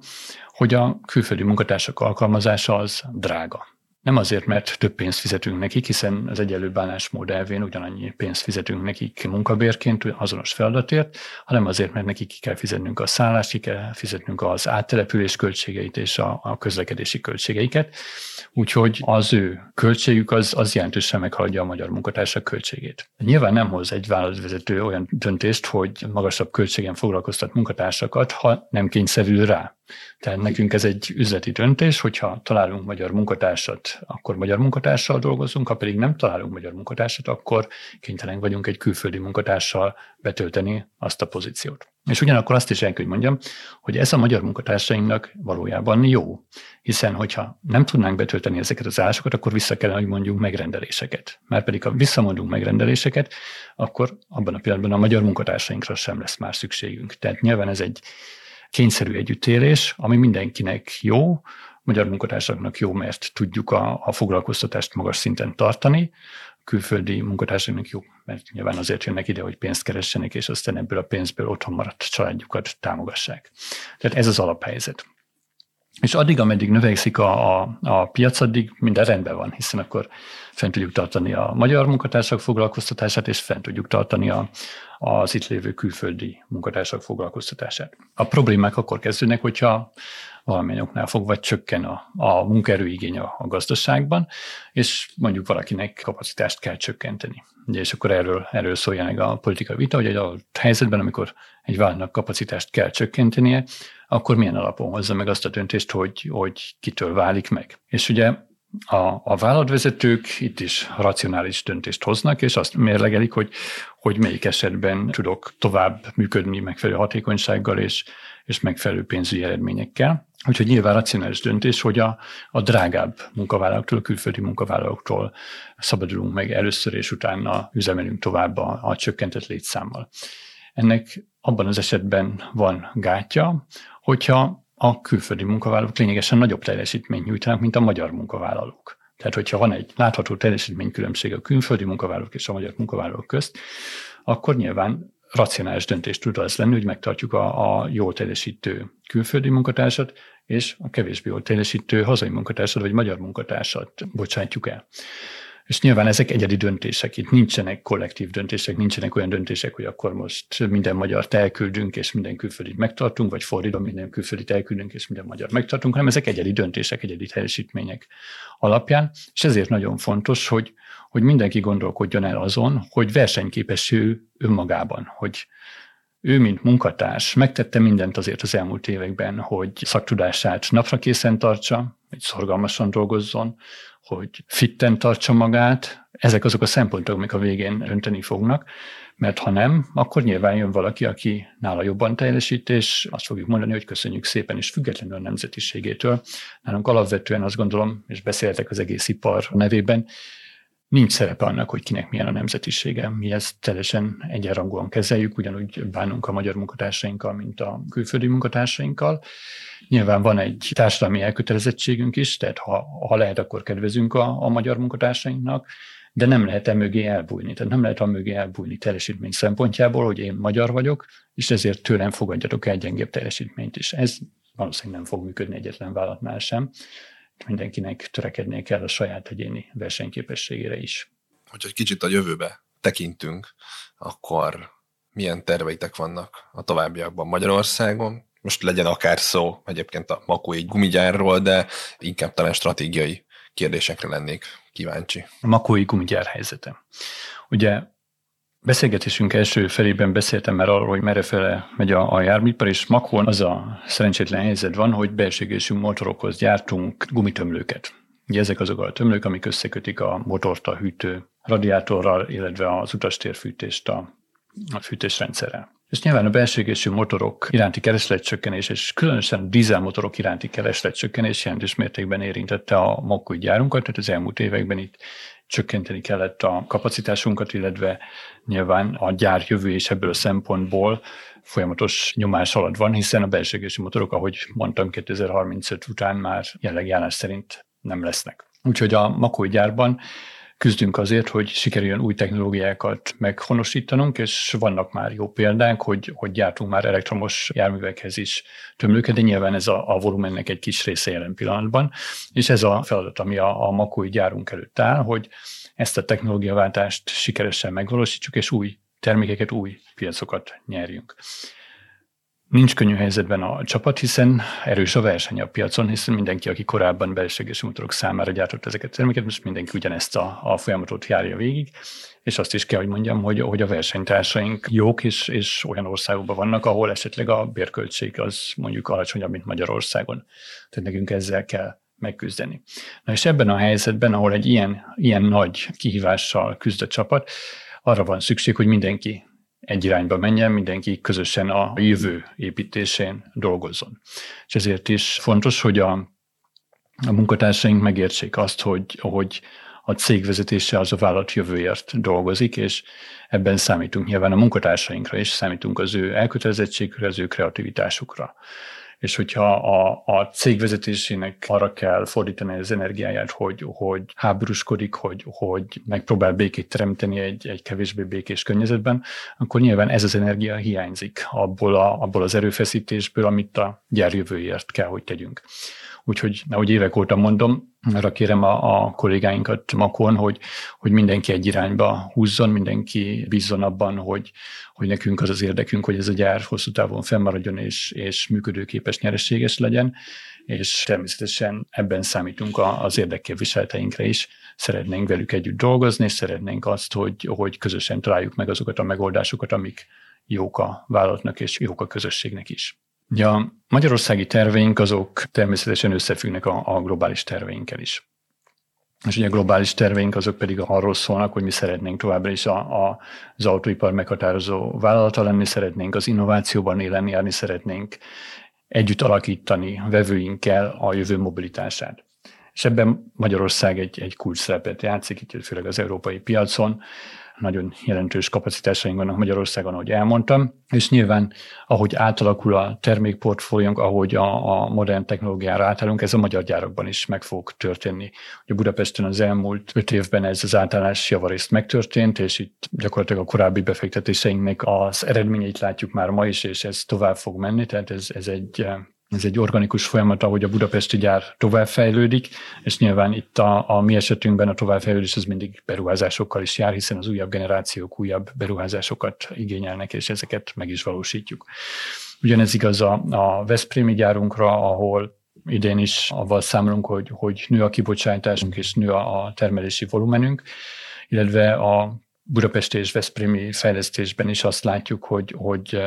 hogy a külföldi munkatársak alkalmazása az drága. Nem azért, mert több pénzt fizetünk nekik, hiszen az egyenlő bánásmód elvén ugyanannyi pénzt fizetünk nekik munkabérként, azonos feladatért, hanem azért, mert nekik ki kell fizetnünk a szállást, ki kell fizetnünk az áttelepülés költségeit és a közlekedési költségeiket. Úgyhogy az ő költségük az jelentősen meghaladja a magyar munkatársak költségét. Nyilván nem hoz egy vállalatvezető olyan döntést, hogy magasabb költségen foglalkoztat munkatársakat, ha nem kényszerül rá. Tehát nekünk ez egy üzleti döntés, hogyha találunk magyar munkatársat, akkor magyar munkatárssal dolgozunk, ha pedig nem találunk magyar munkatársat, akkor kénytelen vagyunk egy külföldi munkatársal betölteni azt a pozíciót. És ugyanakkor azt is el kell, hogy mondjam, hogy ez a magyar munkatársainknak valójában jó, hiszen hogyha nem tudnánk betölteni ezeket az állásokat, akkor vissza kellene, hogy mondjunk megrendeléseket. Márpedig, ha visszamondunk megrendeléseket, akkor abban a pillanatban a magyar munkatársainkra sem lesz már szükségünk. Tehát nyilván ez egy kényszerű együttélés, ami mindenkinek jó, magyar munkatársaknak jó, mert tudjuk a foglalkoztatást magas szinten tartani, külföldi munkatársaknak jó, mert nyilván azért jönnek ide, hogy pénzt keressenek, és aztán ebből a pénzből otthon maradt családjukat támogassák. Tehát ez az alaphelyzet. És addig, ameddig növekszik a piac, addig minden rendben van, hiszen akkor fent tudjuk tartani a magyar munkatársak foglalkoztatását, és fent tudjuk tartani az itt lévő külföldi munkatársak foglalkoztatását. A problémák akkor kezdődnek, hogyha valamilyen oknál fogva csökken a munkaerőigény a gazdaságban, és mondjuk valakinek kapacitást kell csökkenteni. Ugye, és akkor erről szóljanak a politikai vita, hogy egy adott helyzetben, amikor egy vállalatnak kapacitást kell csökkentenie, akkor milyen alapon hozza meg azt a döntést, hogy kitől válik meg. És ugye a vállalatvezetők itt is racionális döntést hoznak, és azt mérlegelik, hogy melyik esetben tudok tovább működni megfelelő hatékonysággal és megfelelő pénzügyi eredményekkel. Úgyhogy nyilván racionális döntés, hogy a drágább munkavállalóktól, külföldi munkavállalóktól szabadulunk meg először, és utána üzemelünk tovább a csökkentett létszámmal. Ennek abban az esetben van gátja, hogyha a külföldi munkavállalók lényegesen nagyobb teljesítményt nyújtanak, mint a magyar munkavállalók. Tehát, hogyha van egy látható teljesítménykülönbség a külföldi munkavállalók és a magyar munkavállalók közt, akkor nyilván racionális döntést tud az lenni, hogy megtartjuk a jól teljesítő külföldi munkatársat, és a kevésbé jól teljesítő hazai munkatársat vagy magyar munkatársat bocsátjuk el. És nyilván ezek egyedi döntések, itt nincsenek kollektív döntések, nincsenek olyan döntések, hogy akkor most minden magyart elküldünk, és minden külföldit megtartunk, vagy fordítva minden külföldit elküldünk, és minden magyart megtartunk, hanem ezek egyedi döntések, egyedi teljesítmények alapján, és ezért nagyon fontos, hogy mindenki gondolkodjon el azon, hogy versenyképes ő önmagában, hogy ő, mint munkatárs, megtette mindent azért az elmúlt években, hogy szaktudását napra készen tartsa, hogy szorgalmasan dolgozzon, hogy fitten tartsa magát. Ezek azok a szempontok, amik a végén dönteni fognak, mert ha nem, akkor nyilván jön valaki, aki nála jobban teljesít, és azt fogjuk mondani, hogy köszönjük szépen, és függetlenül a nemzetiségétől. Nálunk alapvetően azt gondolom, és beszéltek az egész ipar nevében, nincs szerepe annak, hogy kinek milyen a nemzetisége. Mi ezt teljesen egyenrangúan kezeljük, ugyanúgy bánunk a magyar munkatársainkkal, mint a külföldi munkatársainkkal. Nyilván van egy társadalmi elkötelezettségünk is, tehát ha lehet, akkor kedvezünk a magyar munkatársainknak, de nem lehet emögé elbújni. Tehát nem lehet amögé elbújni teljesítmény szempontjából, hogy én magyar vagyok, és ezért tőlem fogadjatok el gyengébb teljesítményt is. Ez valószínűleg nem fog működni egyetlen vállalatnál sem. Mindenkinek törekednie kell a saját egyéni versenyképességére is. Hogyha egy kicsit a jövőbe tekintünk, akkor milyen terveitek vannak a továbbiakban Magyarországon? Most legyen akár szó egyébként a makói gumigyárról, de inkább talán stratégiai kérdésekre lennék kíváncsi. A makói gumigyár helyzete. Ugye beszélgetésünk első felében beszéltem már arról, hogy merrefele megy a járműipar, és Makón az a szerencsétlen helyzet van, hogy belső égésű motorokhoz gyártunk gumitömlőket. Ugye ezek azok a tömlők, amik összekötik a motort a hűtő radiátorral, illetve az utastérfűtést a fűtésrendszerrel. És nyilván a belső égésű motorok iránti keresletcsökkenés, és különösen a dízelmotorok iránti keresletcsökkenés jelentős mértékben érintette a makói gyárunkat, tehát az elmúlt években itt csökkenteni kellett a kapacitásunkat, illetve nyilván a gyár jövő is ebből a szempontból folyamatos nyomás alatt van, hiszen a belső égésű motorok, ahogy mondtam, 2035 után már jelenlegi állás szerint nem lesznek. Úgyhogy a makói gyárban küzdünk azért, hogy sikerüljön új technológiákat meghonosítanunk, és vannak már jó példák, hogy gyártunk már elektromos járművekhez is tömlőket, de nyilván ez a volumennek egy kis része jelen pillanatban, és ez a feladat, ami a makói gyárunk előtt áll, hogy ezt a technológiaváltást sikeresen megvalósítsuk, és új termékeket, új piacokat nyerjünk. Nincs könnyű helyzetben a csapat, hiszen erős a verseny a piacon, hiszen mindenki, aki korábban belső égésű motorok számára gyártott ezeket a terméket, most mindenki ugyanezt a folyamatot járja végig, és azt is kell, hogy mondjam, hogy a versenytársaink jók, és olyan országokban vannak, ahol esetleg a bérköltség az mondjuk alacsonyabb, mint Magyarországon. Tehát nekünk ezzel kell megküzdeni. Na és ebben a helyzetben, ahol egy ilyen nagy kihívással küzd a csapat, arra van szükség, hogy mindenki egy irányba menjen, mindenki közösen a jövő építésén dolgozzon. És ezért is fontos, hogy a munkatársaink megértsék azt, hogy a cégvezetése az a vállalat jövőért dolgozik, és ebben számítunk nyilván a munkatársainkra, és számítunk az ő elkötelezettségükre, az ő kreativitásukra. És hogyha a cégvezetésének arra kell fordítani az energiáját, hogy háborúskodik, hogy megpróbál békét teremteni egy kevésbé békés környezetben, akkor nyilván ez az energia hiányzik abból az erőfeszítésből, amit a gyár jövőért kell, hogy tegyünk. Úgyhogy, ahogy évek óta mondom, arra kérem a kollégáinkat Makón, hogy mindenki egy irányba húzzon, mindenki bízzon abban, hogy nekünk az érdekünk, hogy ez a gyár hosszú távon fennmaradjon és működőképes, nyereséges legyen, és természetesen ebben számítunk az érdekképviseleteinkre is. Szeretnénk velük együtt dolgozni, és szeretnénk azt, hogy közösen találjuk meg azokat a megoldásokat, amik jók a vállalatnak és jók a közösségnek is. Ja, a magyarországi terveink azok természetesen összefüggnek a globális terveinkkel is. És ugye a globális terveink azok pedig arról szólnak, hogy mi szeretnénk továbbra is az autóipar meghatározó vállalata lenni, szeretnénk az innovációban élen járni, szeretnénk együtt alakítani vevőinkkel a jövő mobilitását. És ebben Magyarország egy kulcs szerepet játszik, itt főleg az európai piacon. Nagyon jelentős kapacitásaink vannak Magyarországon, ahogy elmondtam, és nyilván, ahogy átalakul a termékportfóliónk, ahogy a modern technológiára átállunk, ez a magyar gyárakban is meg fog történni. Ugye Budapesten az elmúlt 5 évben ez az átállás javarészt megtörtént, és itt gyakorlatilag a korábbi befektetéseinknek az eredményeit látjuk már ma is, és ez tovább fog menni, tehát ez egy organikus folyamat, ahogy a budapesti gyár továbbfejlődik, és nyilván itt a mi esetünkben a továbbfejlődés az mindig beruházásokkal is jár, hiszen az újabb generációk újabb beruházásokat igényelnek, és ezeket meg is valósítjuk. Ugyanez igaz a veszprémi gyárunkra, ahol idén is avval számolunk, hogy nő a kibocsátásunk és nő a termelési volumenünk, illetve a budapesti és veszprémi fejlesztésben is azt látjuk, hogy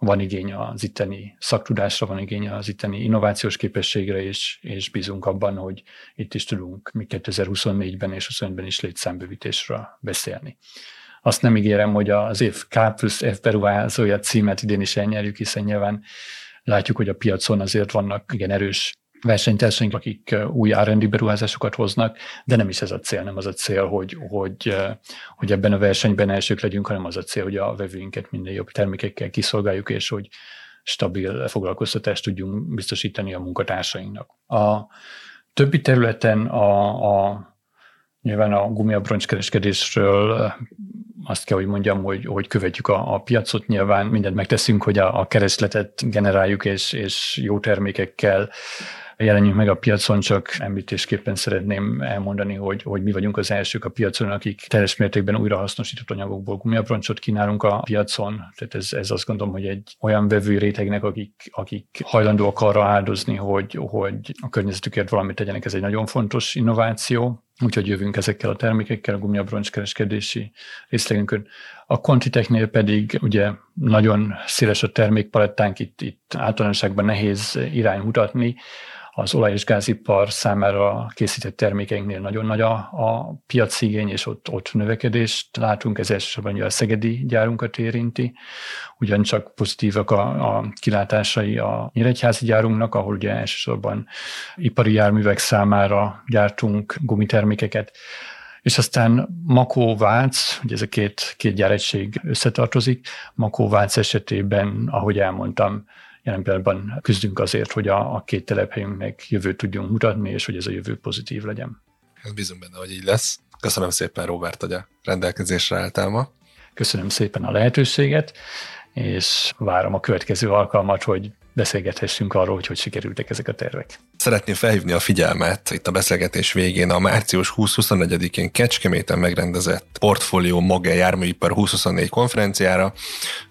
van igény az itteni szaktudásra, van igény az itteni innovációs képességre, és bízunk abban, hogy itt is tudunk mi 2024-ben és 2025-ben is létszámbővítésről beszélni. Azt nem ígérem, hogy az év K+F beruházója címet idén is elnyerjük, hiszen nyilván látjuk, hogy a piacon azért vannak igen erős versenytársaink, akik új R&D beruházásokat hoznak, de nem is ez a cél, nem az a cél, hogy ebben a versenyben elsők legyünk, hanem az a cél, hogy a vevőinket minden jobb termékekkel kiszolgáljuk, és hogy stabil foglalkoztatást tudjunk biztosítani a munkatársainknak. A többi területen nyilván a gumiabroncskereskedésről azt kell, hogy mondjam, hogy követjük a piacot, nyilván mindent megteszünk, hogy a keresletet generáljuk, és jó termékekkel jelenjünk meg a piacon, csak említésképpen szeretném elmondani, hogy mi vagyunk az elsők a piacon, akik teljes mértékben újrahasznosított anyagokból gumiabroncsot kínálunk a piacon. Tehát ez azt gondolom, hogy egy olyan vevő rétegnek, akik hajlandóak arra áldozni, hogy a környezetükért valamit tegyenek, ez egy nagyon fontos innováció. Úgyhogy jövünk ezekkel a termékekkel a gumiabroncskereskedési részlegünkön. A ContiTechnél pedig ugye nagyon széles a termékpalettánk, itt általánosságban nehéz irány mutatni. Az olaj- és gázipar számára készített termékeinknél nagyon nagy a piacigény, és ott növekedést látunk, ez elsősorban a szegedi gyárunkat érinti. Ugyancsak pozitívak a kilátásai a nyíregyházi gyárunknak, ahol ugye elsősorban ipari járművek számára gyártunk gumitermékeket. És aztán Makó-Vác, ugye ez a két gyáregység összetartozik, Makó-Vác esetében, ahogy elmondtam, jelen pillanatban küzdünk azért, hogy a két telephelyünknek jövőt tudjunk mutatni, és hogy ez a jövő pozitív legyen. Bízunk benne, hogy így lesz. Köszönöm szépen, Róbert, hogy a rendelkezésre álltál ma. Köszönöm szépen a lehetőséget, és várom a következő alkalmat, hogy beszélgethessünk arról, hogy sikerültek ezek a tervek. Szeretném felhívni a figyelmet itt a beszélgetés végén a március 20-24-én Kecskeméten megrendezett Portfolio Mogei Árműipar 2024 konferenciára,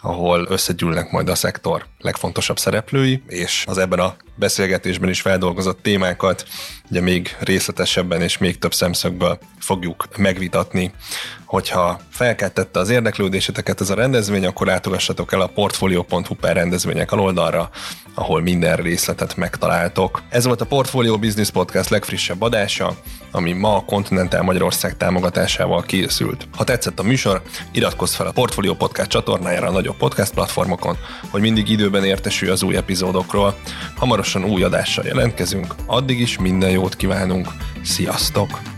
ahol összegyűlnek majd a szektor legfontosabb szereplői, és az ebben a beszélgetésben is feldolgozott témákat, ugye még részletesebben és még több szemszögből fogjuk megvitatni. Hogyha felkeltette az érdeklődéseteket ez a rendezvény, akkor látogassatok el a portfolio.hu/rendezvények oldalra, ahol minden részletet megtaláltok. Ez volt a Portfolio Business Podcast legfrissebb adása, ami ma a Continental Magyarország támogatásával készült. Ha tetszett a műsor, iratkozz fel a Portfolio Podcast csatornájára a nagyobb podcast platformokon, hogy mindig időben értesülj az új epizódokról. Hamarosan új adással jelentkezünk, addig is minden jót kívánunk, sziasztok!